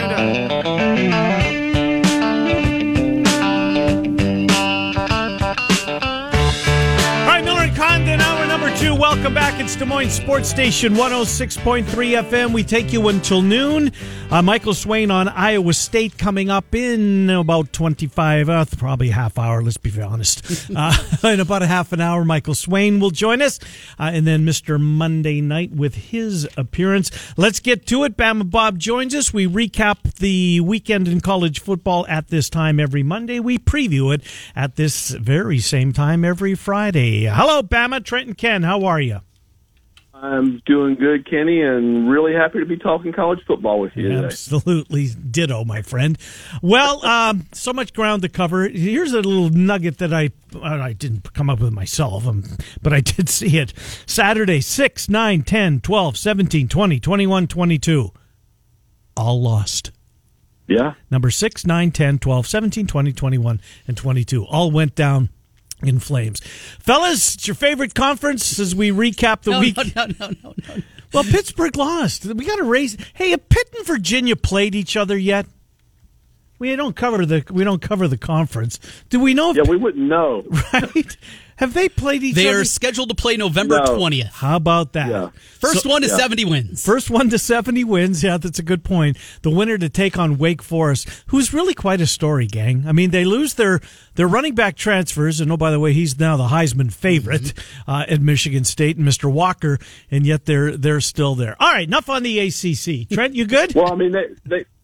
it up. All right, Miller and Condon, hour number two. Welcome back. It's Des Moines Sports Station 106.3 FM. We take you until noon. Michael Swain on Iowa State coming up in about 25, probably a half hour, let's be honest. In about a half an hour, Michael Swain will join us. And then Mr. Monday Night with his appearance. Let's get to it. Bama Bob joins us. We recap the weekend in college football at this time every Monday. We preview it at this very same time every Friday. Hello, Bama. Trent and Ken, how are you? I'm doing good, Kenny, and really happy to be talking college football with you today. Absolutely ditto, my friend. Well, so much ground to cover. Here's a little nugget that I didn't come up with myself, but I did see it. Saturday, 6, 9, 10, 12, 17, 20, 21, 22. All lost. Yeah. Number 6, 9, 10, 12, 17, 20, 21, and 22. All went down in flames. Fellas, it's your favorite conference as we recap the week. No. Well, Pittsburgh lost. We got to raise. Hey, have Pitt and Virginia played each other yet? We don't cover the conference. Do we know? Yeah, we wouldn't know. Right? Have they played each other? They are scheduled to play November 20th. How about that? Yeah. First one to 70 wins. First one to 70 wins. Yeah, that's a good point. The winner to take on Wake Forest, who's really quite a story, gang. I mean, they lose their running back transfers, and oh, by the way, he's now the Heisman favorite at Michigan State, and Mr. Walker, and yet they're still there. All right, enough on the ACC. Trent, you good? Well, I mean,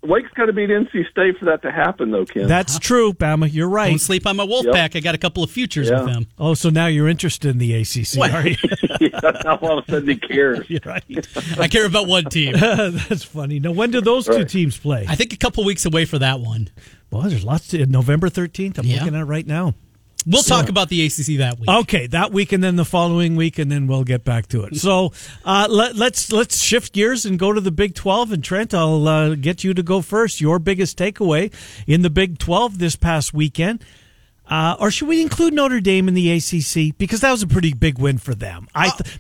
Wake's got to beat NC State for that to happen, though, Ken. That's true, Bama. You're right. Don't sleep on my Wolfpack. Yep. I got a couple of futures with them. Oh, so now you're interested in the ACC, are you? Now all of a sudden he cares. You're right. I care about one team. That's funny. Now, when do those two teams play? I think a couple weeks away for that one. Well, there's lots to November 13th. I'm looking at it right now. We'll talk about the ACC that week. Okay, that week and then the following week, and then we'll get back to it. So let's shift gears and go to the Big 12. And, Trent, I'll get you to go first. Your biggest takeaway in the Big 12 this past weekend. Or should we include Notre Dame in the ACC? Because that was a pretty big win for them.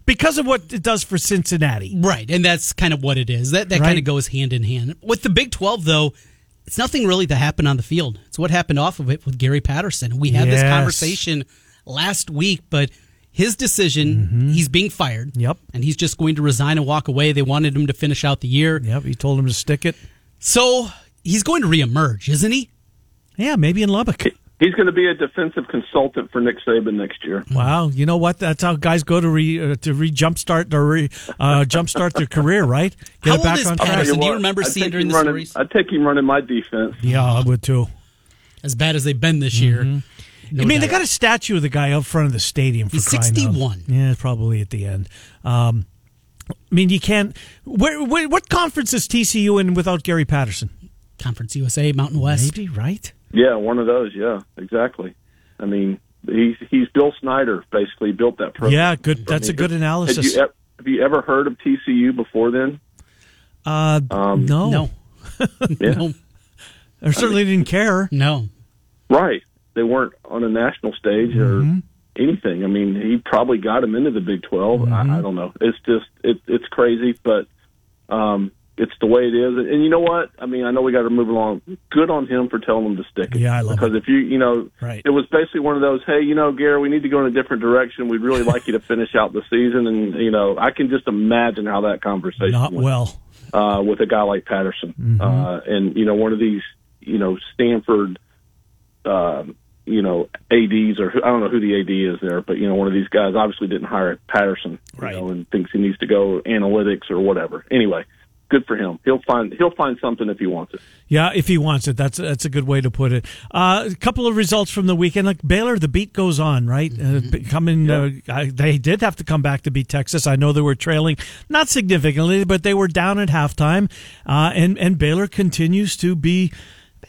Because of what it does for Cincinnati. Right, and that's kind of what it is. That kind of goes hand in hand. With the Big 12, though, it's nothing really that happened on the field. It's what happened off of it with Gary Patterson. We had this conversation last week, but his decision, he's being fired. Yep. And he's just going to resign and walk away. They wanted him to finish out the year. Yep, he told him to stick it. So he's going to reemerge, isn't he? Yeah, maybe in Lubbock. He's going to be a defensive consultant for Nick Saban next year. Wow, you know what? That's how guys go to jumpstart their career, right? Get how it back on track. Do you remember seeing during the series? I'd take him running my defense. Yeah, I would too. As bad as they've been this year. No doubt. They got a statue of the guy out front of the stadium. He's 61. Yeah, probably at the end. You can't. What conference is TCU in without Gary Patterson? Conference USA, Mountain West. Maybe, right? Yeah, one of those, yeah, exactly. I mean, he's Bill Snyder, basically, built that program. Yeah, good. That's a good analysis. Have you ever heard of TCU before then? No. Yeah. No. They certainly didn't care. No. Right. They weren't on a national stage or anything. I mean, he probably got them into the Big 12. I don't know. It's just, it's crazy, but... it's the way it is. And you know what? I mean, I know we got to move along. Good on him for telling him to stick it. Yeah, I love it. Because if it was basically one of those, hey, Gary, we need to go in a different direction. We'd really like you to finish out the season. And, I can just imagine how that conversation went. With a guy like Patterson. And, one of these, Stanford, ADs, or I don't know who the AD is there, but, one of these guys obviously didn't hire Patterson, and thinks he needs to go analytics or whatever. Anyway. Good for him. He'll find something if he wants it. Yeah, if he wants it. That's a good way to put it. A couple of results from the weekend. Like Baylor, the beat goes on, right? They did have to come back to beat Texas. I know they were trailing, not significantly, but they were down at halftime. And Baylor continues to be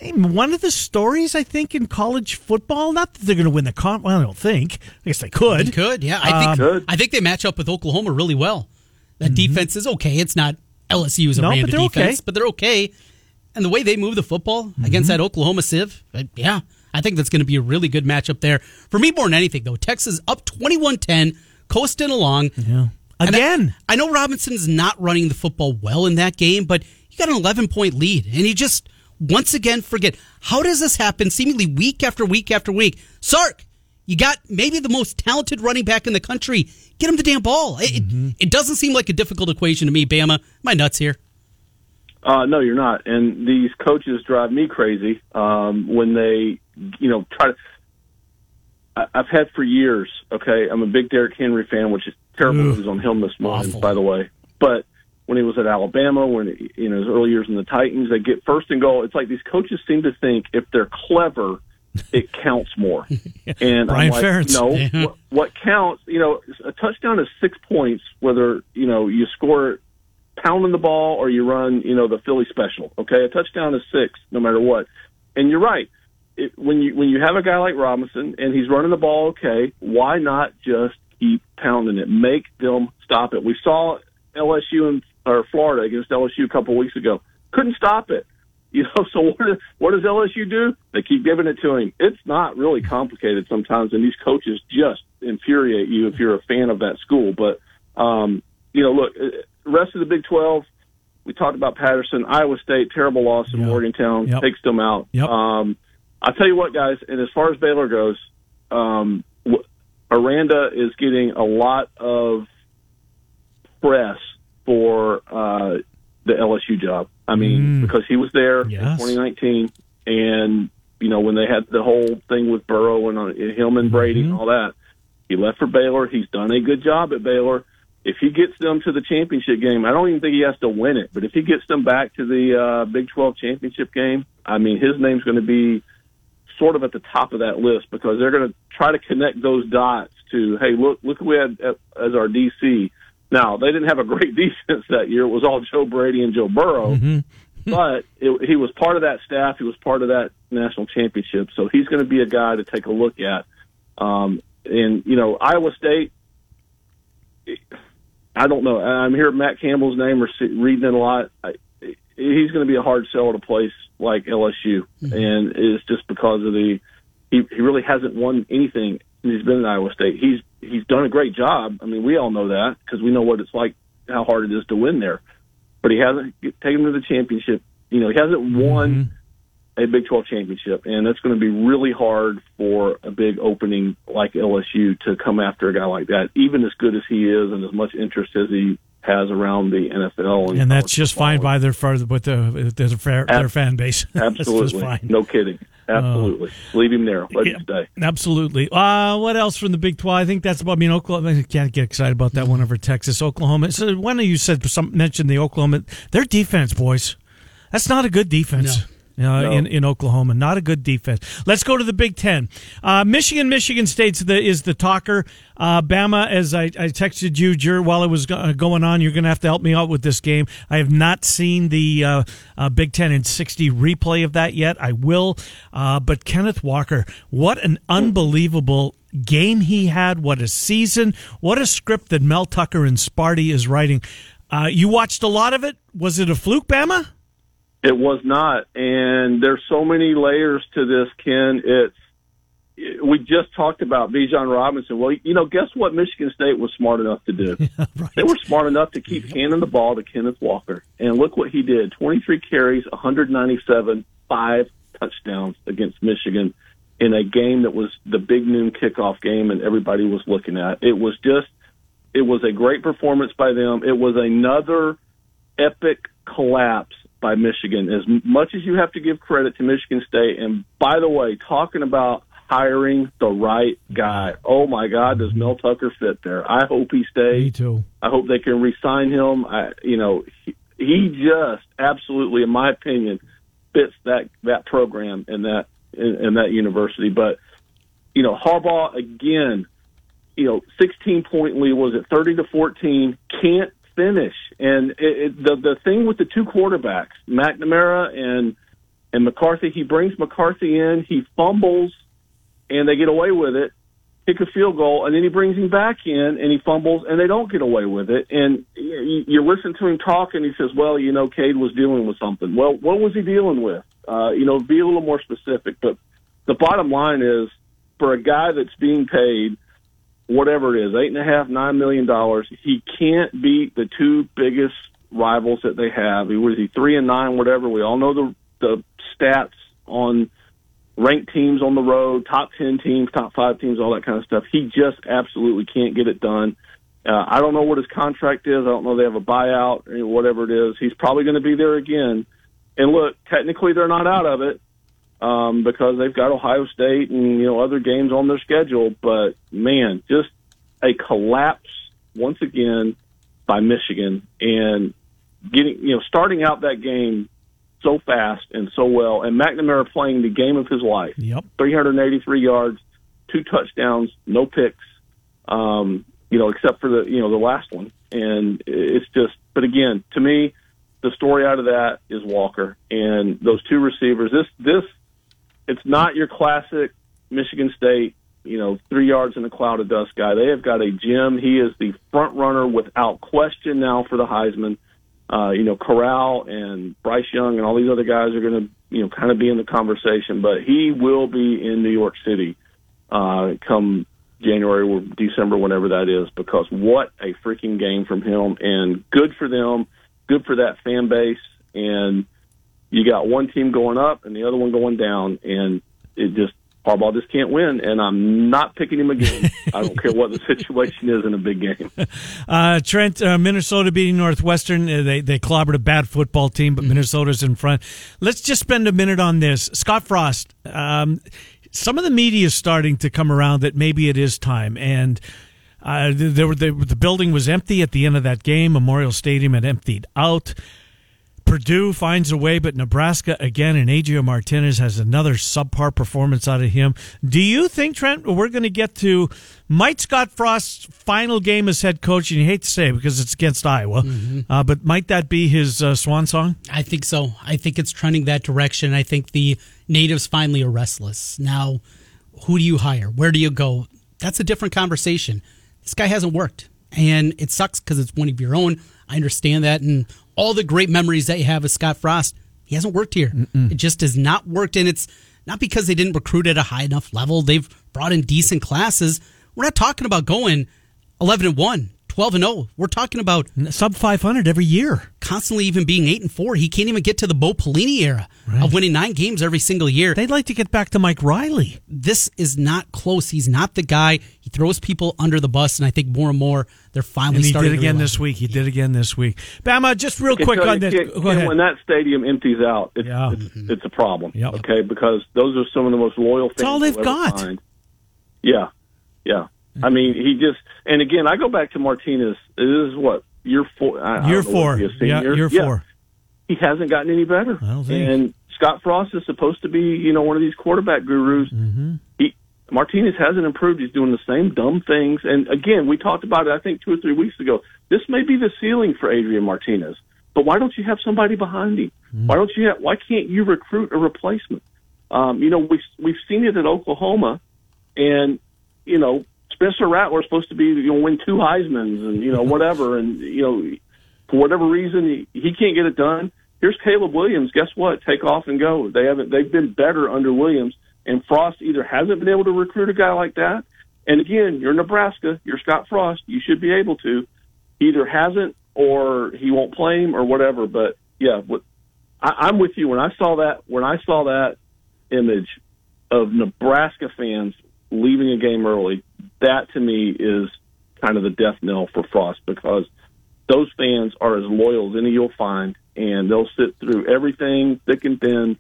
one of the stories, I think, in college football. Not that they're going to win the conference. Well, I don't think. I guess they could. They could, yeah. I think they match up with Oklahoma really well. That defense is okay. It's not LSU's a random defense, but they're okay. And the way they move the football against that Oklahoma sieve, yeah, I think that's going to be a really good matchup there. For me, more than anything, though, Texas up 21-10, coasting along. Yeah. Again. I know Robinson's not running the football well in that game, but you got an 11-point lead, and you just, once again, forget. How does this happen seemingly week after week after week? Sark, you got maybe the most talented running back in the country. Get him the damn ball. It doesn't seem like a difficult equation to me, Bama. Am I nuts here? No, you're not. And these coaches drive me crazy when they, you know, try to. I've had for years, okay, I'm a big Derrick Henry fan, which is terrible because on him this month, by the way. But when he was at Alabama, when, you know, his early years in the Titans, they get first and goal. It's like these coaches seem to think if they're clever, it counts more. And Brian Ferentz. No, what counts, you know, a touchdown is 6 points, whether, you know, you score pounding the ball or you run, you know, the Philly special. Okay, a touchdown is 6, no matter what. And you're right. When you have a guy like Robinson and he's running the ball okay, why not just keep pounding it? Make them stop it. We saw LSU or Florida against LSU a couple weeks ago. Couldn't stop it. You know, so what does LSU do? They keep giving it to him. It's not really complicated sometimes, and these coaches just infuriate you if you're a fan of that school. But, you know, look, rest of the Big 12, we talked about Patterson. Iowa State, terrible loss in Morgantown, takes them out. I'll tell you what, guys, and as far as Baylor goes, Aranda is getting a lot of press for the LSU job. I mean, because he was there in 2019, and, you know, when they had the whole thing with Burrow and him and Brady and all that, he left for Baylor. He's done a good job at Baylor. If he gets them to the championship game, I don't even think he has to win it, but if he gets them back to the Big 12 championship game, I mean, his name's going to be sort of at the top of that list because they're going to try to connect those dots to, hey, look who we had as our DC. Now, they didn't have a great defense that year. It was all Joe Brady and Joe Burrow, but he was part of that staff. He was part of that national championship, so he's going to be a guy to take a look at. And, you know, Iowa State, I don't know. I'm hearing Matt Campbell's name or reading it a lot. He's going to be a hard sell at a place like LSU, and it's just because of he really hasn't won anything since he's been at Iowa State. He's done a great job. I mean, we all know that because we know what it's like, how hard it is to win there. But he hasn't taken to the championship. You know, he hasn't won a Big 12 championship, and that's going to be really hard for a big opening like LSU to come after a guy like that, even as good as he is and as much interest as he has around the NFL, and that's just fine by their fan base. Absolutely, fine. No kidding. Absolutely, leave him there. Let him stay. Absolutely. What else from the Big 12? I think that's about. I mean, Oklahoma. I can't get excited about that one over Texas. Oklahoma. So when you mentioned the Oklahoma, their defense, boys. That's not a good defense. No. In Oklahoma. Not a good defense. Let's go to the Big Ten. Michigan State's is the talker. Bama, as I texted you while it was going on, you're going to have to help me out with this game. I have not seen the Big Ten in 60 replay of that yet. I will. But Kenneth Walker, what an unbelievable game he had. What a season. What a script that Mel Tucker and Sparty is writing. You watched a lot of it. Was it a fluke, Bama? It was not, and there's so many layers to this, Ken. We just talked about Bijan Robinson. Well, you know, guess what Michigan State was smart enough to do? Yeah, right. They were smart enough to keep handing the ball to Kenneth Walker, and look what he did. 23 carries, 197, 5 touchdowns against Michigan in a game that was the big noon kickoff game and everybody was looking at. It was a great performance by them. It was another epic collapse by Michigan. As much as you have to give credit to Michigan State, and by the way, talking about hiring the right guy, oh my God, does Mel Tucker fit there? I hope he stays. Me too. I hope they can re-sign him. He just absolutely, in my opinion, fits that program and that university. But you know, Harbaugh again, you know, 16-point lead, was it 30-14? Can't finish. And the thing with the two quarterbacks, McNamara and McCarthy, he brings McCarthy in, he fumbles, and they get away with it. kick a field goal, and then he brings him back in, and he fumbles, and they don't get away with it. And you listen to him talk, and he says, well, you know, Cade was dealing with something. Well, what was he dealing with? Be a little more specific. But the bottom line is, for a guy that's being paid whatever it is, $8.5, $9 million, he can't beat the two biggest rivals that they have. He was 3-9, whatever. We all know the stats on ranked teams on the road, top 10 teams, top 5 teams, all that kind of stuff. He just absolutely can't get it done. I don't know what his contract is. I don't know if they have a buyout or whatever it is. He's probably going to be there again. And look, technically they're not out of it because they've got Ohio State and other games on their schedule. But, man, just a collapse once again by Michigan, and starting out that game so fast and so well, and McNamara playing the game of his life. Yep. 383 yards, 2 touchdowns, no picks, except for the last one. And it's just, but again, to me, the story out of that is Walker and those two receivers. It's not your classic Michigan State, 3 yards in a cloud of dust guy. They have got a gem. He is the front runner without question now for the Heisman. Corral and Bryce Young and all these other guys are going to, kind of be in the conversation, but he will be in New York City come January or December, whenever that is, because what a freaking game from him, and good for them, good for that fan base. And you got one team going up and the other one going down, and Harbaugh just can't win, and I'm not picking him again. I don't care what the situation is in a big game. Trent, Minnesota beating Northwestern. They clobbered a bad football team, but Minnesota's in front. Let's just spend a minute on this. Scott Frost, some of the media is starting to come around that maybe it is time, and the building was empty at the end of that game. Memorial Stadium had emptied out. Purdue finds a way, but Nebraska again, and Adrian Martinez has another subpar performance out of him. Do you think, Trent, we're going to get to, might Scott Frost's final game as head coach, and you hate to say it because it's against Iowa, but might that be his swan song? I think so. I think it's trending that direction. I think the natives finally are restless. Now, who do you hire? Where do you go? That's a different conversation. This guy hasn't worked, and it sucks because it's one of your own. I understand that, and all the great memories that you have of Scott Frost, he hasn't worked here. It just has not worked, and it's not because they didn't recruit at a high enough level. They've brought in decent classes. We're not talking about going 11-1, 12-0. We're talking about sub-500 every year. Constantly even being 8-4. He can't even get to the Bo Pelini era of winning 9 games every single year. They'd like to get back to Mike Riley. This is not close. He's not the guy. He throws people under the bus, and I think more and more they're finally starting to realize. He did again this week. Bama, just real quick on this. When that stadium empties out, it's a problem, okay? Because those are some of the most loyal fans. That's all they've got. Find. Yeah. I mean, he just – and again, I go back to Martinez. This is what, year 4? Year 4. Year 4. He hasn't gotten any better. And Scott Frost is supposed to be, one of these quarterback gurus. Martinez hasn't improved. He's doing the same dumb things. And, again, we talked about it, I think, 2 or 3 weeks ago. This may be the ceiling for Adrian Martinez, but why don't you have somebody behind him? Why can't you recruit a replacement? We've seen it at Oklahoma, and, Spencer Rattler is supposed to be, win 2 Heismans and, whatever. And, for whatever reason, he can't get it done. Here's Caleb Williams. Guess what? Take off and go. They've been better under Williams. And Frost either hasn't been able to recruit a guy like that, and again, you're Nebraska, you're Scott Frost, you should be able to. He either hasn't, or he won't play him, or whatever. But yeah, I'm with you. When I saw that image of Nebraska fans leaving a game early, that to me is kind of the death knell for Frost, because those fans are as loyal as any you'll find, and they'll sit through everything, thick and thin,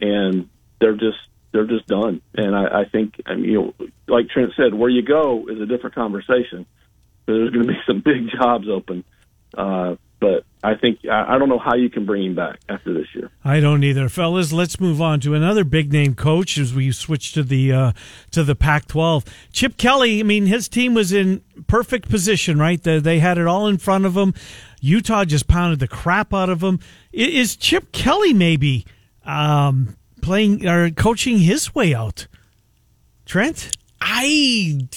and they're just done. And I think, like Trent said, where you go is a different conversation. There's going to be some big jobs open. But I think, I don't know how you can bring him back after this year. I don't either. Fellas, let's move on to another big-name coach as we switch to the Pac-12. Chip Kelly, his team was in perfect position, right? They had it all in front of them. Utah just pounded the crap out of them. Is Chip Kelly maybe... playing or coaching his way out, Trent? I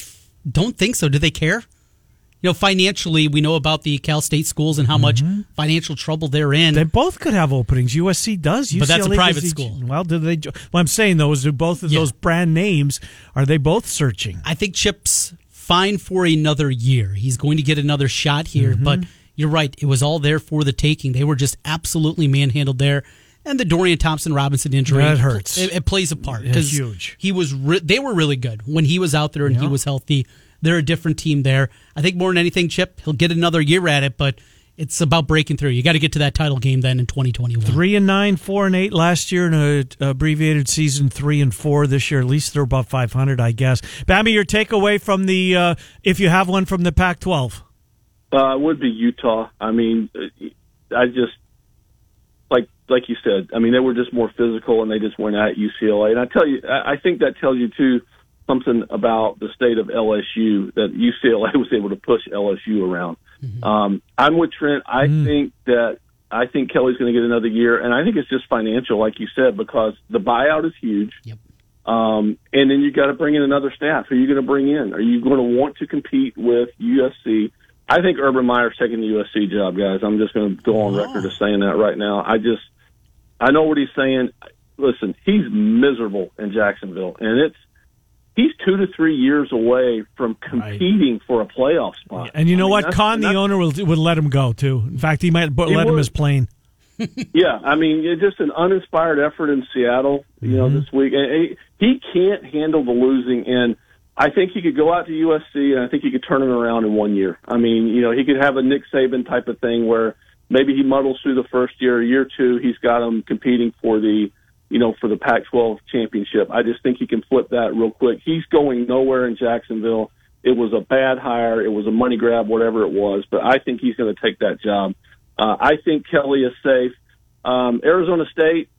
don't think so. Do they care? You know, financially, we know about the Cal State schools and how much financial trouble they're in. They both could have openings. USC does. UCLA, but that's a private school. Well, do they? What I'm saying, though, is do both of those brand names, are they both searching? I think Chip's fine for another year. He's going to get another shot here. Mm-hmm. But you're right. It was all there for the taking. They were just absolutely manhandled there. And the Dorian Thompson-Robinson injury. That hurts. It plays a part. It's huge. They were really good when he was out there and he was healthy. They're a different team there. I think more than anything, Chip, he'll get another year at it, but it's about breaking through. You got to get to that title game then in 2021. 3-9, 4-8 last year in an abbreviated season, 3-4 this year. At least they're about 500, I guess. Bammy, your takeaway from the, if you have one from the Pac-12? It would be Utah. I mean, I just, like you said, I mean, they were just more physical and they just went at UCLA. And I tell you, I think that tells you, too, something about the state of LSU, that UCLA was able to push LSU around. Mm-hmm. I'm with Trent. I think Kelly's going to get another year, and I think it's just financial, like you said, because the buyout is huge. Yep. And then you got to bring in another staff. Who are you going to bring in? Are you going to want to compete with USC? I think Urban Meyer's taking the USC job, guys. I'm just going to go on record as saying that right now. I know what he's saying. Listen, he's miserable in Jacksonville, and he's 2 to 3 years away from competing for a playoff spot. And you know what? Con, the owner, would let him go, too. In fact, he might let him as plain. Yeah, I mean, it's just an uninspired effort in Seattle, you know, this week. And he can't handle the losing, and I think he could go out to USC, and I think he could turn him around in 1 year. I mean, you know, he could have a Nick Saban type of thing where maybe he muddles through the first year, year two, he's got him competing for the for the Pac-12 championship. I just think he can flip that real quick. He's going nowhere in Jacksonville. It was a bad hire. It was a money grab, whatever it was. But I think he's going to take that job. I think Kelly is safe. Arizona State,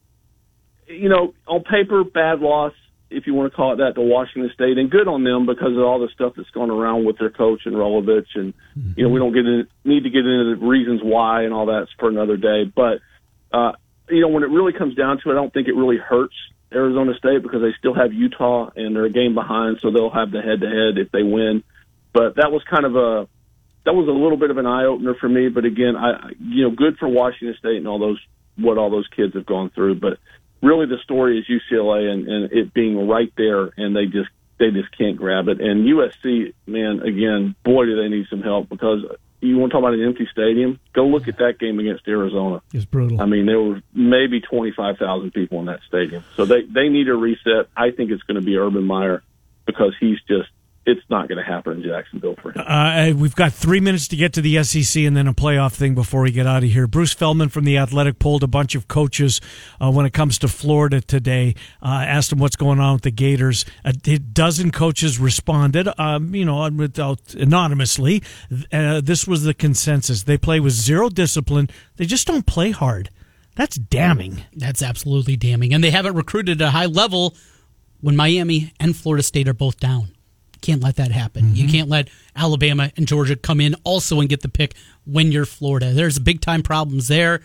you know, on paper, bad loss, if you want to call it that, to Washington State. And good on them because of all the stuff that's going around with their coach and Rolovich. And, you know, we don't need to get into the reasons why and all that for another day. But, you know, when it really comes down to it, I don't think it really hurts Arizona State because they still have Utah and they're a game behind, so they'll have the head-to-head if they win. But that was a little bit of an eye-opener for me. But again, good for Washington State and all those kids have gone through. But really, the story is UCLA and it being right there, and they just can't grab it. And USC, man, again, boy, do they need some help because. You want to talk about an empty stadium? Go look at that game against Arizona. It's brutal. I mean, there were maybe 25,000 people in that stadium. So they need a reset. I think it's going to be Urban Meyer because it's not going to happen in Jacksonville for him. We've got 3 minutes to get to the SEC and then a playoff thing before we get out of here. Bruce Feldman from The Athletic polled a bunch of coaches when it comes to Florida today, asked them what's going on with the Gators. A dozen coaches responded, anonymously. This was the consensus. They play with zero discipline. They just don't play hard. That's damning. That's absolutely damning. And they haven't recruited at a high level when Miami and Florida State are both down. Can't let that happen. Mm-hmm. You can't let Alabama and Georgia come in also and get the pick when you're Florida. There's big-time problems there.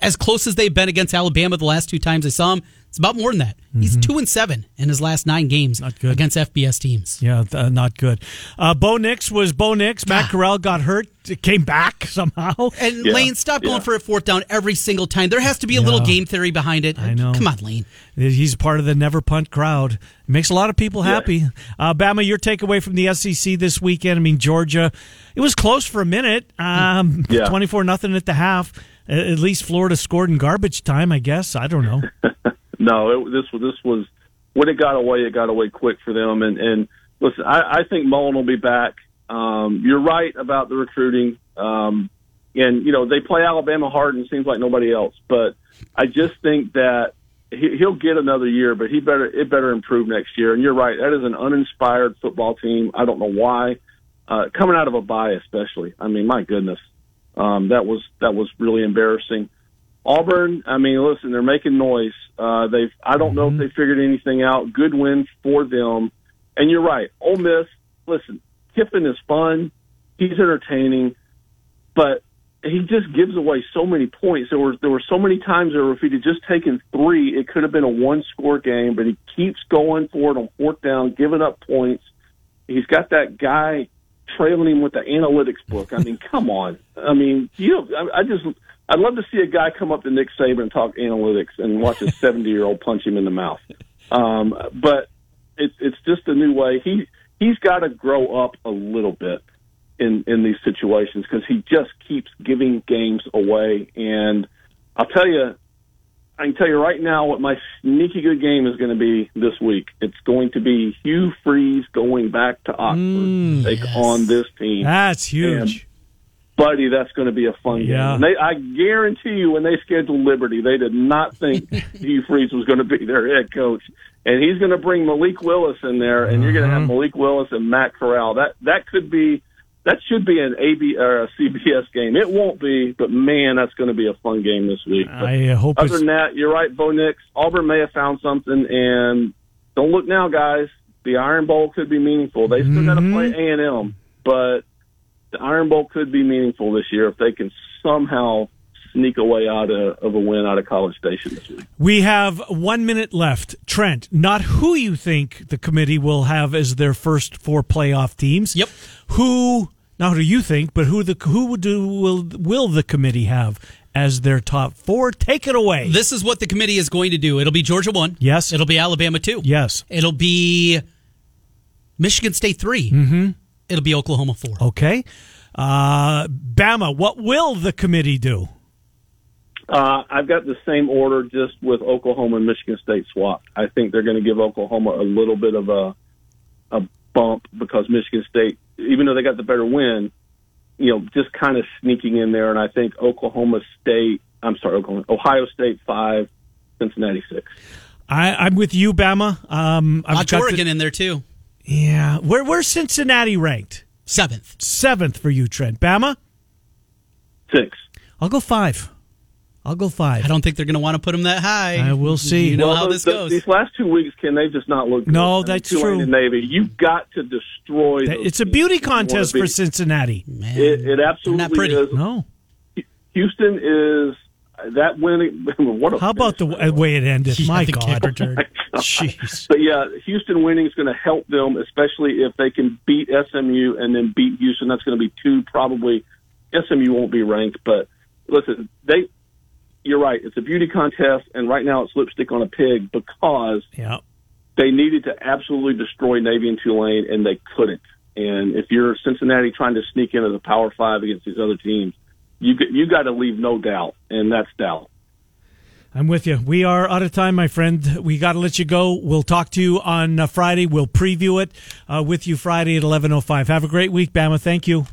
As close as they've been against Alabama the last two times I saw him, it's about more than that. Mm-hmm. He's 2-7 in his last 9 games against FBS teams. Yeah, not good. Bo Nix was Bo Nix. Matt Corral got hurt, came back somehow. And Lane, stop going for a fourth down every single time. There has to be a little game theory behind it. I know. Come on, Lane. He's part of the never punt crowd. It makes a lot of people happy. Bama, your takeaway from the SEC this weekend. I mean, Georgia, it was close for a minute. 24-0 at the half. At least Florida scored in garbage time, I guess. I don't know. No, this was when it got away quick for them. And listen, I think Mullen will be back. You're right about the recruiting. And, you know, they play Alabama hard and it seems like nobody else. But I just think that he'll get another year, but it better improve next year. And you're right, that is an uninspired football team. I don't know why. Coming out of a bye especially. I mean, my goodness. That was really embarrassing. Auburn, I mean, listen, they're making noise. I don't know if they figured anything out. Good win for them. And you're right. Ole Miss, listen, Kiffin is fun. He's entertaining. But he just gives away so many points. There were so many times where if he'd have just taken three, it could have been a one-score game, but he keeps going for it on fourth down, giving up points. He's got that guy trailing him with the analytics book. I mean, come on. I mean, I'd love to see a guy come up to Nick Saban and talk analytics and watch a 70-year-old punch him in the mouth. But it's just a new way. He's got to grow up a little bit in these situations, because he just keeps giving games away. And I can tell you right now what my sneaky good game is going to be this week. It's going to be Hugh Freeze going back to Oxford to take on this team. That's huge. And, buddy, that's going to be a fun game. And I guarantee you when they scheduled Liberty, they did not think Hugh Freeze was going to be their head coach. And he's going to bring Malik Willis in there, and you're going to have Malik Willis and Matt Corral. That could be That should be an AB or a CBS game. It won't be, but, man, that's going to be a fun game this week. But I hope. Other than that, you're right, Bo Nix. Auburn may have found something, and don't look now, guys. The Iron Bowl could be meaningful. They still got to play A&M, but the Iron Bowl could be meaningful this year if they can somehow sneak away out of a win out of College Station this week. We have 1 minute left. Trent, not who you think the committee will have as their first four playoff teams. Yep. Not who do you think, but who will the committee have as their top four? Take it away. This is what the committee is going to do. It'll be Georgia 1. Yes. It'll be Alabama 2. Yes. It'll be Michigan State 3. Mm-hmm. It'll be Oklahoma 4. Okay. Bama, what will the committee do? I've got the same order, just with Oklahoma and Michigan State swapped. I think they're going to give Oklahoma a little bit of a bump, because Michigan State, even though they got the better win, just kind of sneaking in there. And I think Ohio State 5, Cincinnati 6. I'm with you, Bama. I've got Oregon in there too. Yeah, where's Cincinnati ranked? Seventh for you, Trent. Bama 6. I'll go five. I don't think they're going to want to put them that high. We'll see. How this goes. These last 2 weeks, Ken, they've just not looked good. No, that's true. And Navy, you've got to destroy them. It's a beauty contest for Cincinnati. Man, it absolutely not pretty. Is. No. Houston is that winning. What a How about the way it ended? Yeah, my God. Jeez. But, yeah, Houston winning is going to help them, especially if they can beat SMU and then beat Houston. That's going to be two, probably. SMU won't be ranked, but, listen, you're right. It's a beauty contest, and right now it's lipstick on a pig, because they needed to absolutely destroy Navy and Tulane, and they couldn't. And if you're Cincinnati trying to sneak into the Power Five against these other teams, you got to leave no doubt, and that's doubt. I'm with you. We are out of time, my friend. We got to let you go. We'll talk to you on Friday. We'll preview it with you Friday at 11:05. Have a great week, Bama. Thank you.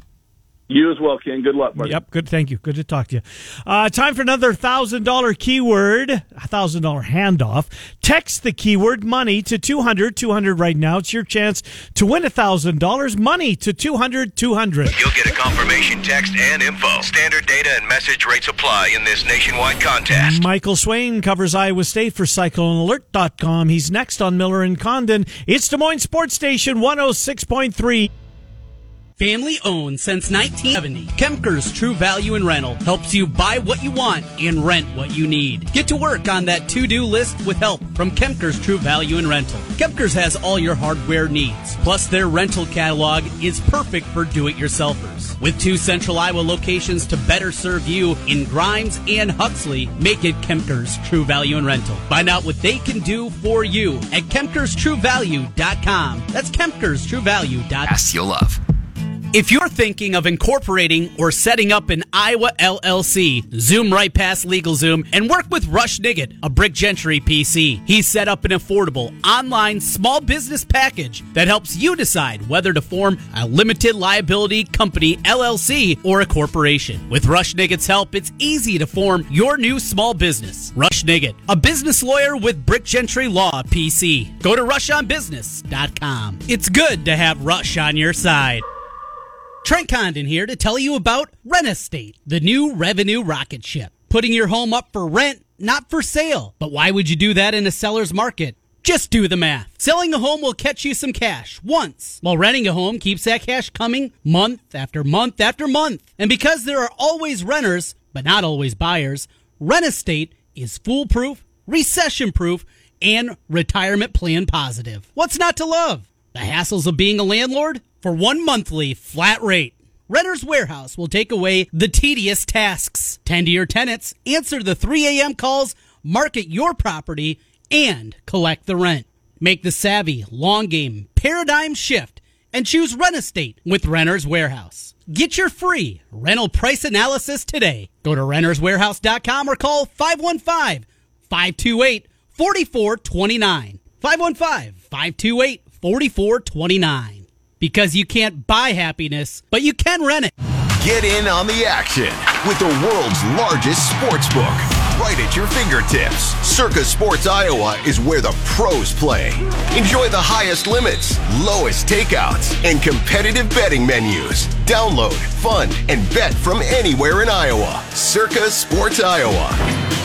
You as well, Ken. Good luck, buddy. Yep, good. Thank you. Good to talk to you. Time for another $1,000 keyword, $1,000 handoff. Text the keyword money to 200 right now. It's your chance to win $1,000. Money to 200. You'll get a confirmation text and info. Standard data and message rates apply in this nationwide contest. Michael Swain covers Iowa State for CycloneAlert.com. He's next on Miller and Condon. It's Des Moines Sports Station 106.3. Family-owned since 1970, Kemker's True Value and Rental helps you buy what you want and rent what you need. Get to work on that to-do list with help from Kemker's True Value and Rental. Kemker's has all your hardware needs, plus their rental catalog is perfect for do-it-yourselfers. With two Central Iowa locations to better serve you in Grimes and Huxley, make it Kemker's True Value and Rental. Find out what they can do for you at KemkersTrueValue.com. That's KemkersTrueValue.com. Yes, you'll love. If you're thinking of incorporating or setting up an Iowa LLC, zoom right past LegalZoom and work with Rush Niggett, a Brick Gentry PC. He set up an affordable online small business package that helps you decide whether to form a limited liability company LLC or a corporation. With Rush Niggett's help, it's easy to form your new small business. Rush Niggett, a business lawyer with Brick Gentry Law PC. Go to rushonbusiness.com. It's good to have Rush on your side. Trent Condon here to tell you about Rent-A-State, the new revenue rocket ship. Putting your home up for rent, not for sale. But why would you do that in a seller's market? Just do the math. Selling a home will catch you some cash once, while renting a home keeps that cash coming month after month after month. And because there are always renters, but not always buyers, Rent-A-State is foolproof, recession-proof, and retirement plan positive. What's not to love? The hassles of being a landlord for one monthly flat rate. Renters Warehouse will take away the tedious tasks. Tend to your tenants, answer the 3 a.m. calls, market your property, and collect the rent. Make the savvy, long game, paradigm shift and choose Rent-A-State with Renters Warehouse. Get your free rental price analysis today. Go to renterswarehouse.com or call 515-528-4429. 515-528-4429. Because you can't buy happiness, but you can rent it. Get in on the action with the world's largest sports book right at your fingertips. Circa Sports Iowa is where the pros play. Enjoy the highest limits, lowest takeouts, and competitive betting menus. Download, fund, and bet from anywhere in Iowa. Circa Sports Iowa.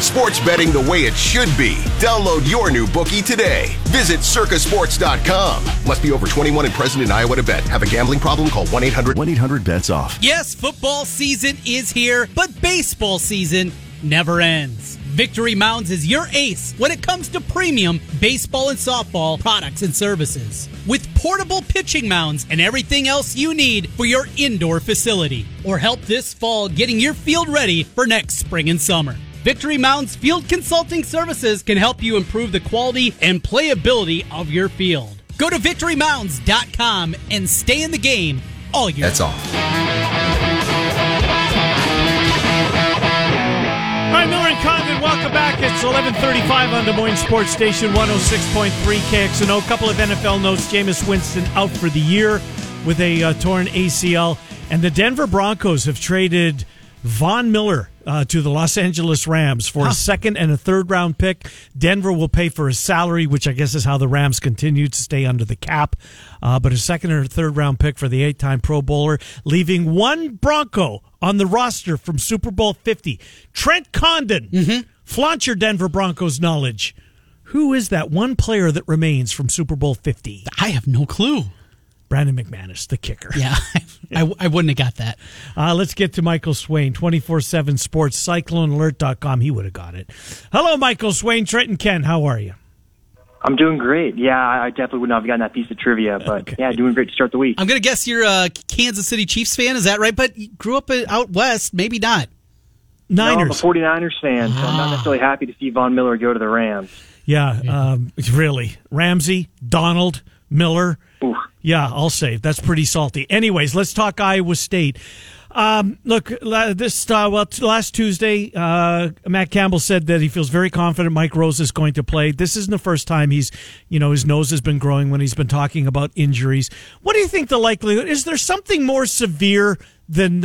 Sports betting the way it should be. Download your new bookie today. Visit circasports.com. Must be over 21 and present in Iowa to bet. Have a gambling problem? Call 1-800-1-800-BETS-OFF. Yes, football season is here, but baseball season never ends. Victory Mounds is your ace when it comes to premium baseball and softball products and services. With portable pitching mounds and everything else you need for your indoor facility. Or help this fall getting your field ready for next spring and summer. Victory Mounds Field Consulting Services can help you improve the quality and playability of your field. Go to victorymounds.com and stay in the game all year. That's all. All right, Miller and Condon, welcome back. It's 11:35 on Des Moines Sports Station 106.3 KXNO. A couple of NFL notes. Jameis Winston out for the year with a torn ACL. And the Denver Broncos have traded Von Miller to the Los Angeles Rams for a second and a third round pick. Denver will pay for his salary, which I guess is how the Rams continue to stay under the cap. But a second or third round pick for the 8-time Pro Bowler, leaving one Bronco on the roster from Super Bowl 50. Trent Condon, flaunt your Denver Broncos knowledge. Who is that one player that remains from Super Bowl 50? I have no clue. Brandon McManus, the kicker. Yeah, I wouldn't have got that. Let's get to Michael Swain, 24/7 Sports, CycloneAlert.com. He would have got it. Hello, Michael Swain, Trent and Ken. How are you? I'm doing great. Yeah, I definitely would not have gotten that piece of trivia, but yeah, doing great to start the week. I'm going to guess you're a Kansas City Chiefs fan. Is that right? But you grew up out west. Maybe not. Niners. No, I'm a 49ers fan, so I'm not necessarily happy to see Von Miller go to the Rams. Yeah, really. Ramsey, Donald, Miller. Oof. Yeah, I'll say. That's pretty salty. Anyways, let's talk Iowa State. Look, last Tuesday, Matt Campbell said that he feels very confident Mike Rose is going to play. This isn't the first time he's, you know, his nose has been growing when he's been talking about injuries. What do you think the likelihood is? There something more severe than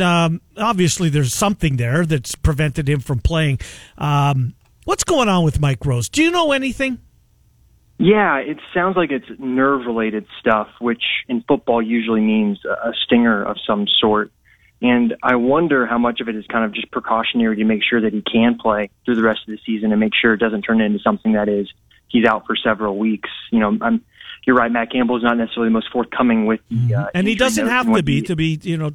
obviously there's something there that's prevented him from playing. What's going on with Mike Rose? Do you know anything? Yeah, it sounds like it's nerve-related stuff, which in football usually means a stinger of some sort. And I wonder how much of it is kind of just precautionary to make sure that he can play through the rest of the season and make sure it doesn't turn into something that is he's out for several weeks. You know, you're right, Matt Campbell is not necessarily the most forthcoming with the and he doesn't have to be, you know.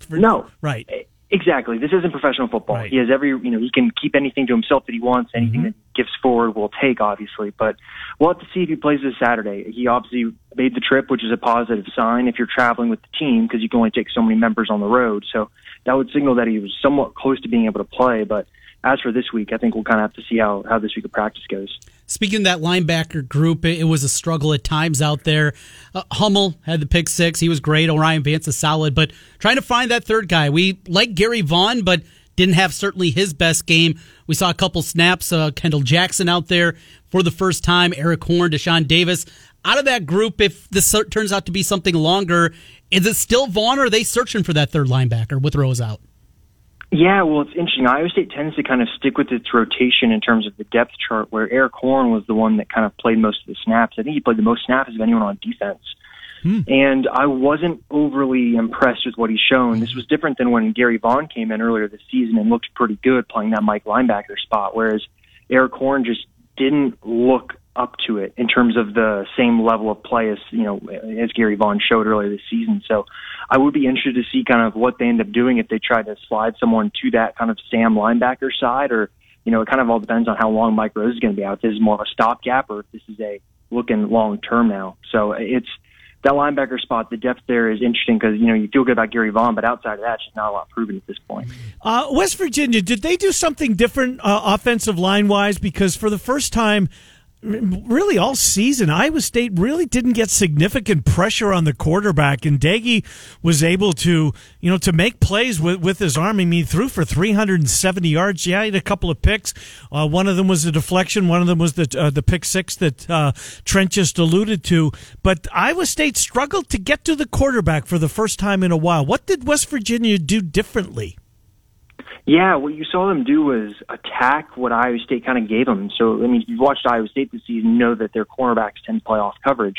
Right. Exactly. This isn't professional football. Right. He has he can keep anything to himself that he wants. Anything that he gives forward will take, obviously. But we'll have to see if he plays this Saturday. He obviously made the trip, which is a positive sign if you're traveling with the team because you can only take so many members on the road. So that would signal that he was somewhat close to being able to play. But as for this week, I think we'll kind of have to see how this week of practice goes. Speaking of that linebacker group, it was a struggle at times out there. Hummel had the pick six. He was great. Orion Vance is solid. But trying to find that third guy. We like Gary Vaughn, but didn't have certainly his best game. We saw a couple snaps. Kendall Jackson out there for the first time. Eric Horn, Deshaun Davis. Out of that group, if this turns out to be something longer, is it still Vaughn or are they searching for that third linebacker with Rose out? Yeah, well, it's interesting. Iowa State tends to kind of stick with its rotation in terms of the depth chart, where Eric Horn was the one that kind of played most of the snaps. I think he played the most snaps of anyone on defense. And I wasn't overly impressed with what he's shown. This was different than when Gary Vaughn came in earlier this season and looked pretty good playing that Mike linebacker spot, whereas Eric Horn just didn't look up to it in terms of the same level of play as Gary Vaughn showed earlier this season. So I would be interested to see kind of what they end up doing if they try to slide someone to that kind of Sam linebacker side, or, you know, it kind of all depends on how long Mike Rose is going to be out. If this is more of a stopgap or if this is a looking long term now. So it's that linebacker spot, the depth there is interesting because, you know, you feel good about Gary Vaughn, but outside of that, she's not a lot proven at this point. West Virginia, did they do something different offensive line-wise? Because for the first time, really all season, Iowa State really didn't get significant pressure on the quarterback, and Daigie was able to, you know, to make plays with his arm. I mean, he threw for 370 yards. Yeah, he had a couple of picks. One of them was a deflection. One of them was the pick six that Trent just alluded to. But Iowa State struggled to get to the quarterback for the first time in a while. What did West Virginia do differently? Yeah, what you saw them do was attack what Iowa State kind of gave them. So, I mean, if you've watched Iowa State this season, you know that their cornerbacks tend to play off coverage.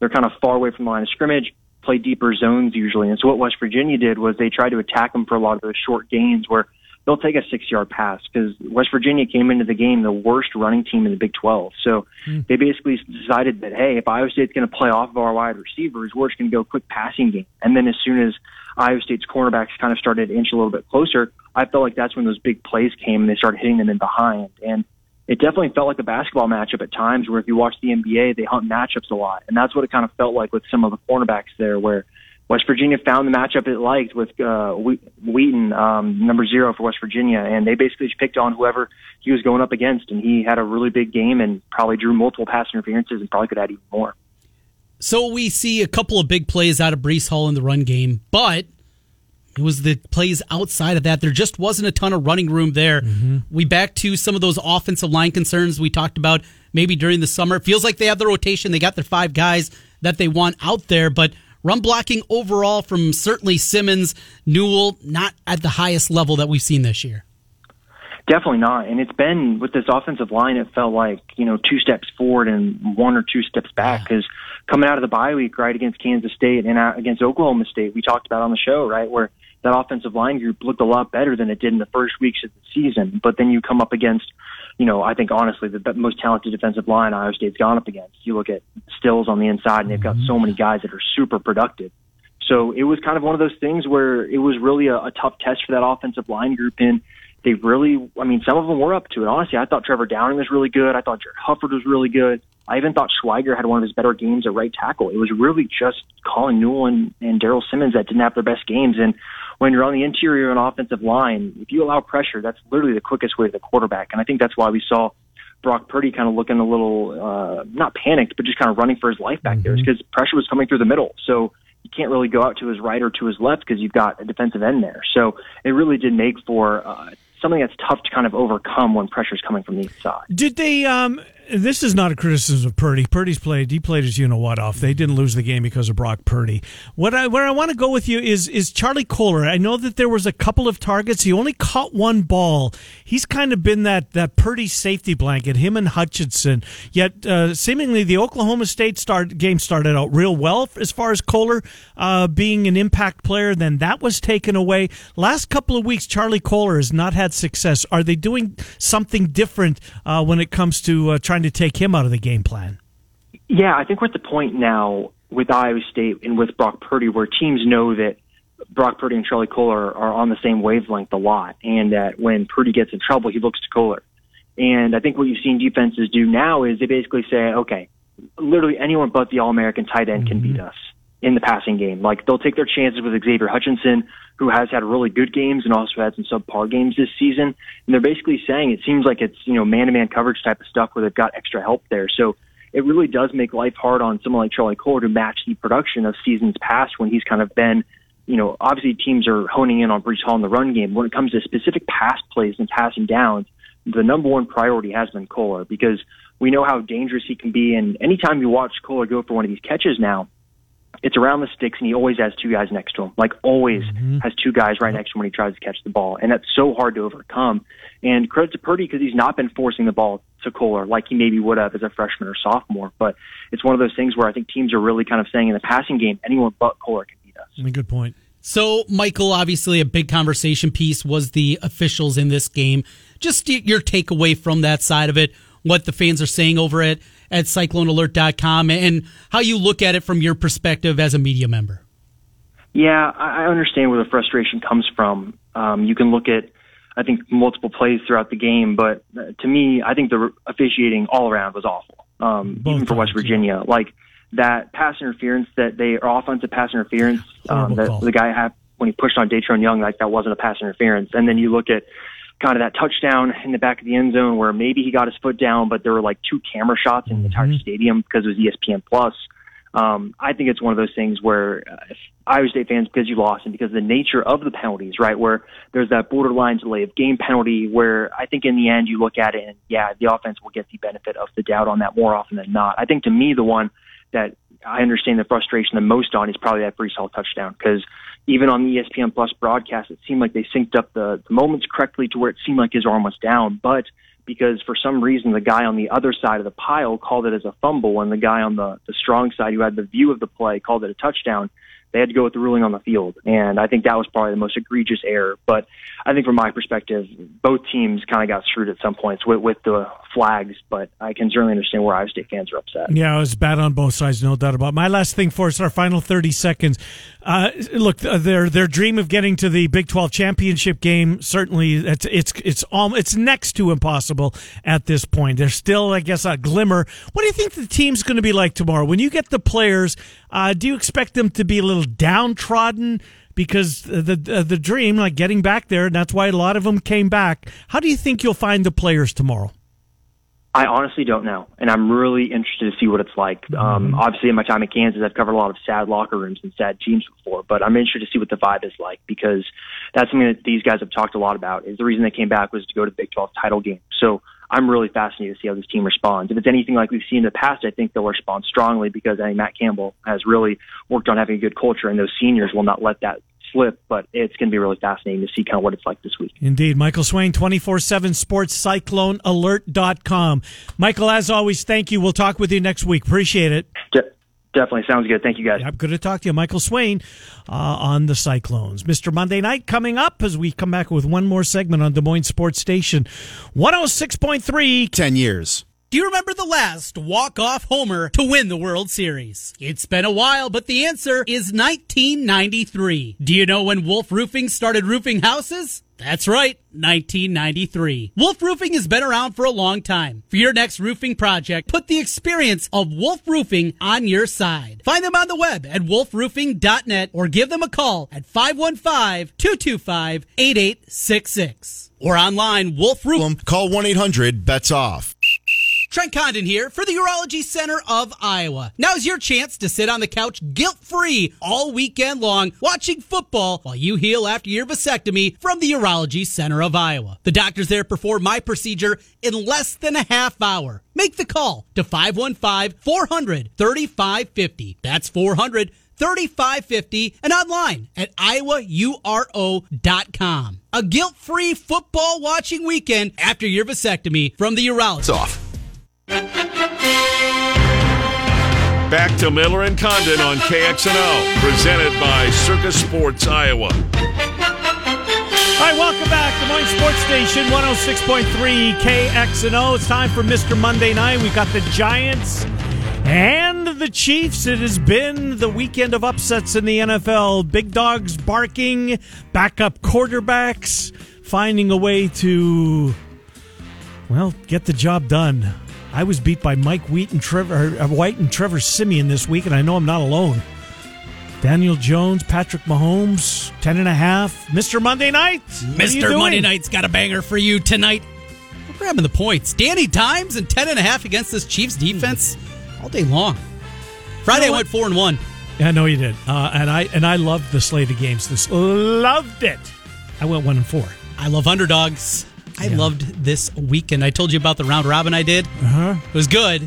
They're kind of far away from the line of scrimmage, play deeper zones usually. And so what West Virginia did was they tried to attack them for a lot of those short gains where they'll take a 6-yard pass, because West Virginia came into the game the worst running team in the Big 12. So they basically decided that, hey, if Iowa State's going to play off of our wide receivers, we're just going to go quick passing game. And then as soon as Iowa State's cornerbacks kind of started to inch a little bit closer, I felt like that's when those big plays came and they started hitting them in behind. And it definitely felt like a basketball matchup at times, where if you watch the NBA, they hunt matchups a lot. And that's what it kind of felt like with some of the cornerbacks there, where West Virginia found the matchup it liked with Wheaton, number 0 for West Virginia, and they basically just picked on whoever he was going up against, and he had a really big game and probably drew multiple pass interferences and probably could add even more. So we see a couple of big plays out of Breece Hall in the run game, but it was the plays outside of that. There just wasn't a ton of running room there. Mm-hmm. We back to some of those offensive line concerns we talked about maybe during the summer. It feels like they have the rotation. They got their 5 guys that they want out there, but run blocking overall from certainly Simmons, Newell, not at the highest level that we've seen this year. Definitely not. And it's been with this offensive line, it felt like, you know, 2 steps forward and 1 or 2 steps back. Because coming out of the bye week, right, against Kansas State and against Oklahoma State, we talked about on the show, right, where that offensive line group looked a lot better than it did in the first weeks of the season. But then you come up against, you know, I think honestly the most talented defensive line Iowa State's gone up against. You look at Stills on the inside, and they've got so many guys that are super productive. So it was kind of one of those things where it was really a tough test for that offensive line group. And they really, I mean, some of them were up to it. Honestly, I thought Trevor Downing was really good. I thought Jared Hufford was really good. I even thought Schweiger had one of his better games at right tackle. It was really just Colin Newell and Darrell Simmons that didn't have their best games. And when you're on the interior and offensive line, if you allow pressure, that's literally the quickest way to the quarterback. And I think that's why we saw Brock Purdy kind of looking a little, not panicked, but just kind of running for his life back there, because pressure was coming through the middle. So you can't really go out to his right or to his left because you've got a defensive end there. So it really did make for something that's tough to kind of overcome when pressure's coming from the inside. Did they this is not a criticism of Purdy. Purdy's played. He played his you-know-what off. They didn't lose the game because of Brock Purdy. Where I want to go with you is Charlie Kohler. I know that there was a couple of targets. He only caught one ball. He's kind of been that Purdy safety blanket, him and Hutchinson. Yet, seemingly, the Oklahoma State game started out real well as far as Kohler being an impact player. Then that was taken away. Last couple of weeks, Charlie Kohler has not had success. Are they doing something different when it comes to trying to take him out of the game plan? Yeah, I think we're at the point now with Iowa State and with Brock Purdy where teams know that Brock Purdy and Charlie Kohler are on the same wavelength a lot, and that when Purdy gets in trouble, he looks to Kohler. And I think what you've seen defenses do now is they basically say, okay, literally anyone but the All-American tight end can beat us in the passing game. Like, they'll take their chances with Xavier Hutchinson, who has had really good games and also had some subpar games this season. And they're basically saying it seems like it's, you know, man-to-man coverage type of stuff where they've got extra help there. So it really does make life hard on someone like Charlie Kohler to match the production of seasons past when he's kind of been, you know, obviously teams are honing in on Breece Hall in the run game. When it comes to specific pass plays and passing downs, the number one priority has been Kohler, because we know how dangerous he can be. And anytime you watch Kohler go for one of these catches now, it's around the sticks, and he always has 2 guys next to him. Like, always has 2 guys right next to him when he tries to catch the ball. And that's so hard to overcome. And credit to Purdy, because he's not been forcing the ball to Kohler like he maybe would have as a freshman or sophomore. But it's one of those things where I think teams are really kind of saying in the passing game, anyone but Kohler can beat us. Good point. So, Michael, obviously a big conversation piece was the officials in this game. Just your takeaway from that side of it, what the fans are saying over it at CycloneAlert.com and how you look at it from your perspective as a media member. Yeah, I understand where the frustration comes from. You can look at, I think, multiple plays throughout the game, but to me, I think the officiating all around was awful, even for West Virginia. Like that pass interference, offensive pass interference, that the guy had when he pushed on Daytron Young, like that wasn't a pass interference. And then you look at kind of that touchdown in the back of the end zone where maybe he got his foot down, but there were like two camera shots in the entire stadium because it was ESPN Plus. I think it's one of those things where Iowa State fans, because you lost and because of the nature of the penalties, right, where there's that borderline delay of game penalty where I think in the end you look at it and, yeah, the offense will get the benefit of the doubt on that more often than not. I think to me the one that I understand the frustration the most on is probably that Brees Hall touchdown because even on the ESPN Plus broadcast, it seemed like they synced up the moments correctly to where it seemed like his arm was down, but because for some reason the guy on the other side of the pile called it as a fumble and the guy on the strong side who had the view of the play called it a touchdown, they had to go with the ruling on the field. And I think that was probably the most egregious error. But I think from my perspective, both teams kind of got screwed at some points with the flags, but I can certainly understand where Iowa State fans are upset. Yeah, it was bad on both sides, no doubt about it. My last thing for us, our final 30 seconds. Look, their dream of getting to the Big 12 championship game, certainly it's next to impossible at this point. There's still, I guess, a glimmer. What do you think the team's going to be like tomorrow? When you get the players, do you expect them to be a little downtrodden? Because the dream, like getting back there, and that's why a lot of them came back. How do you think you'll find the players tomorrow? I honestly don't know, and I'm really interested to see what it's like. Obviously, in my time in Kansas, I've covered a lot of sad locker rooms and sad teams before, but I'm interested to see what the vibe is like because that's something that these guys have talked a lot about is the reason they came back was to go to the Big 12 title game. So I'm really fascinated to see how this team responds. If it's anything like we've seen in the past, I think they'll respond strongly because I think Matt Campbell has really worked on having a good culture, and those seniors will not let that slip, but it's going to be really fascinating to see kind of what it's like this week. Indeed. Michael Swain, 24/7 Sports, CycloneAlert.com. Michael, as always, thank you. We'll talk with you next week. Appreciate it. Definitely. Sounds good. Thank you, guys. Yep, good to talk to you. Michael Swain on the Cyclones. Mr. Monday Night coming up as we come back with one more segment on Des Moines Sports Station. 106.3. 10 years. Do you remember the last walk-off homer to win the World Series? It's been a while, but the answer is 1993. Do you know when Wolf Roofing started roofing houses? That's right, 1993. Wolf Roofing has been around for a long time. For your next roofing project, put the experience of Wolf Roofing on your side. Find them on the web at wolfroofing.net or give them a call at 515-225-8866. Or online, Wolf Roofing. Call 1-800-BETS-OFF. Trent Condon here for the Urology Center of Iowa. Now's your chance to sit on the couch guilt-free all weekend long watching football while you heal after your vasectomy from the Urology Center of Iowa. The doctors there perform my procedure in less than a half hour. Make the call to 515-400-3550. That's 400-3550 and online at iowauro.com. A guilt-free football watching weekend after your vasectomy from the urologist. It's off. Back to Miller and Condon on KXNO, presented by Circus Sports Iowa. All right, welcome back to Des Moines Sports Station, 106.3 KXNO. It's time for Mr. Monday Night. We've got the Giants and the Chiefs. It has been the weekend of upsets in the NFL. Big dogs barking, backup quarterbacks finding a way to, well, get the job done. I was beat by Mike White and Trevor Siemian this week, and I know I'm not alone. Daniel Jones, Patrick Mahomes, 10.5. Mr. Monday Night. Mr. Monday Night's got a banger for you tonight. We're grabbing the points. Danny Dimes and 10.5 against this Chiefs defense all day long. Friday, you know, I went 4-1. Yeah, I know you did. And I loved the slate of games. Loved it. I went 1-4. I love underdogs. I loved this weekend. I told you about the round robin I did. It was good.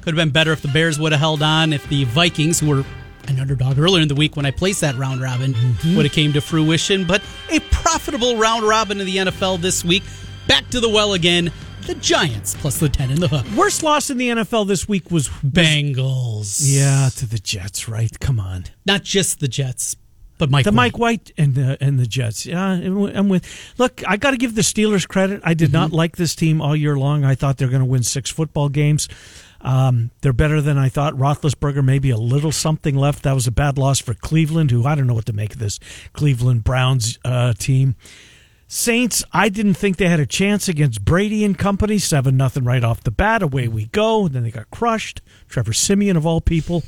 Could have been better if the Bears would have held on, if the Vikings, who were an underdog earlier in the week when I placed that round robin, would have came to fruition. But a profitable round robin in the NFL this week. Back to the well again. The Giants plus the 10 in the hook. Worst loss in the NFL this week was Bengals. Yeah, to the Jets, right? Come on. Not just the Jets, but Mike White and the Jets. Yeah, I'm with. Look, I got to give the Steelers credit. I did not like this team all year long. I thought they're going to win 6 football games. They're better than I thought. Roethlisberger, maybe a little something left. That was a bad loss for Cleveland, who I don't know what to make of this Cleveland Browns team. Saints, I didn't think they had a chance against Brady and company. 7-0 right off the bat. Away we go. And then they got crushed. Trevor Siemian, of all people.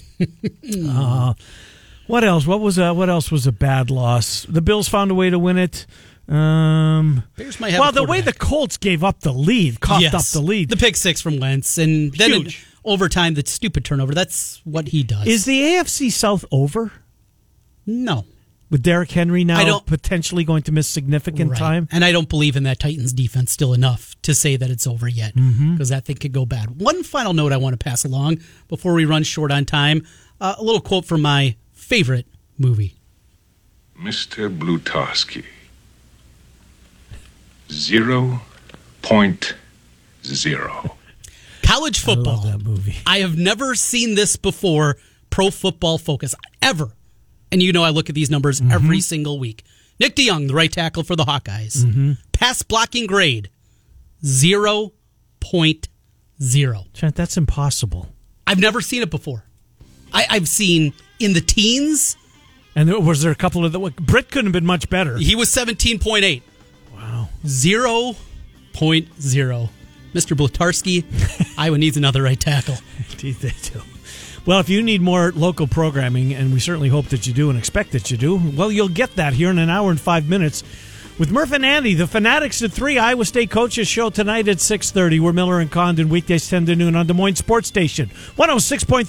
What else? What else was a bad loss? The Bills found a way to win it. Well, the way the Colts gave up the lead, coughed up the lead. The pick six from Wentz, and then in overtime, the stupid turnover. That's what he does. Is the AFC South over? No. With Derrick Henry now potentially going to miss significant time? And I don't believe in that Titans defense still enough to say that it's over yet, because that thing could go bad. One final note I want to pass along before we run short on time. A little quote from my favorite movie. Mr. Blutowski. 0.0 College football. I love that movie. I have never seen this before. Pro Football Focus ever, and you know I look at these numbers every single week. Nick DeYoung, the right tackle for the Hawkeyes, pass blocking grade 0.0. Trent, that's impossible. I've never seen it before. I've seen in the teens, and was there a couple of the Britt couldn't have been much better. He was 17.8. 0.0. Mr. Blutarsky, Iowa needs another right tackle. Indeed they do. Well, if you need more local programming, and we certainly hope that you do and expect that you do, well, you'll get that here in an hour and 5 minutes with Murph and Andy, the Fanatics at 3, Iowa State Coaches Show tonight at 6:30. We're Miller and Condon, weekdays 10 to noon on Des Moines Sports Station, 106.3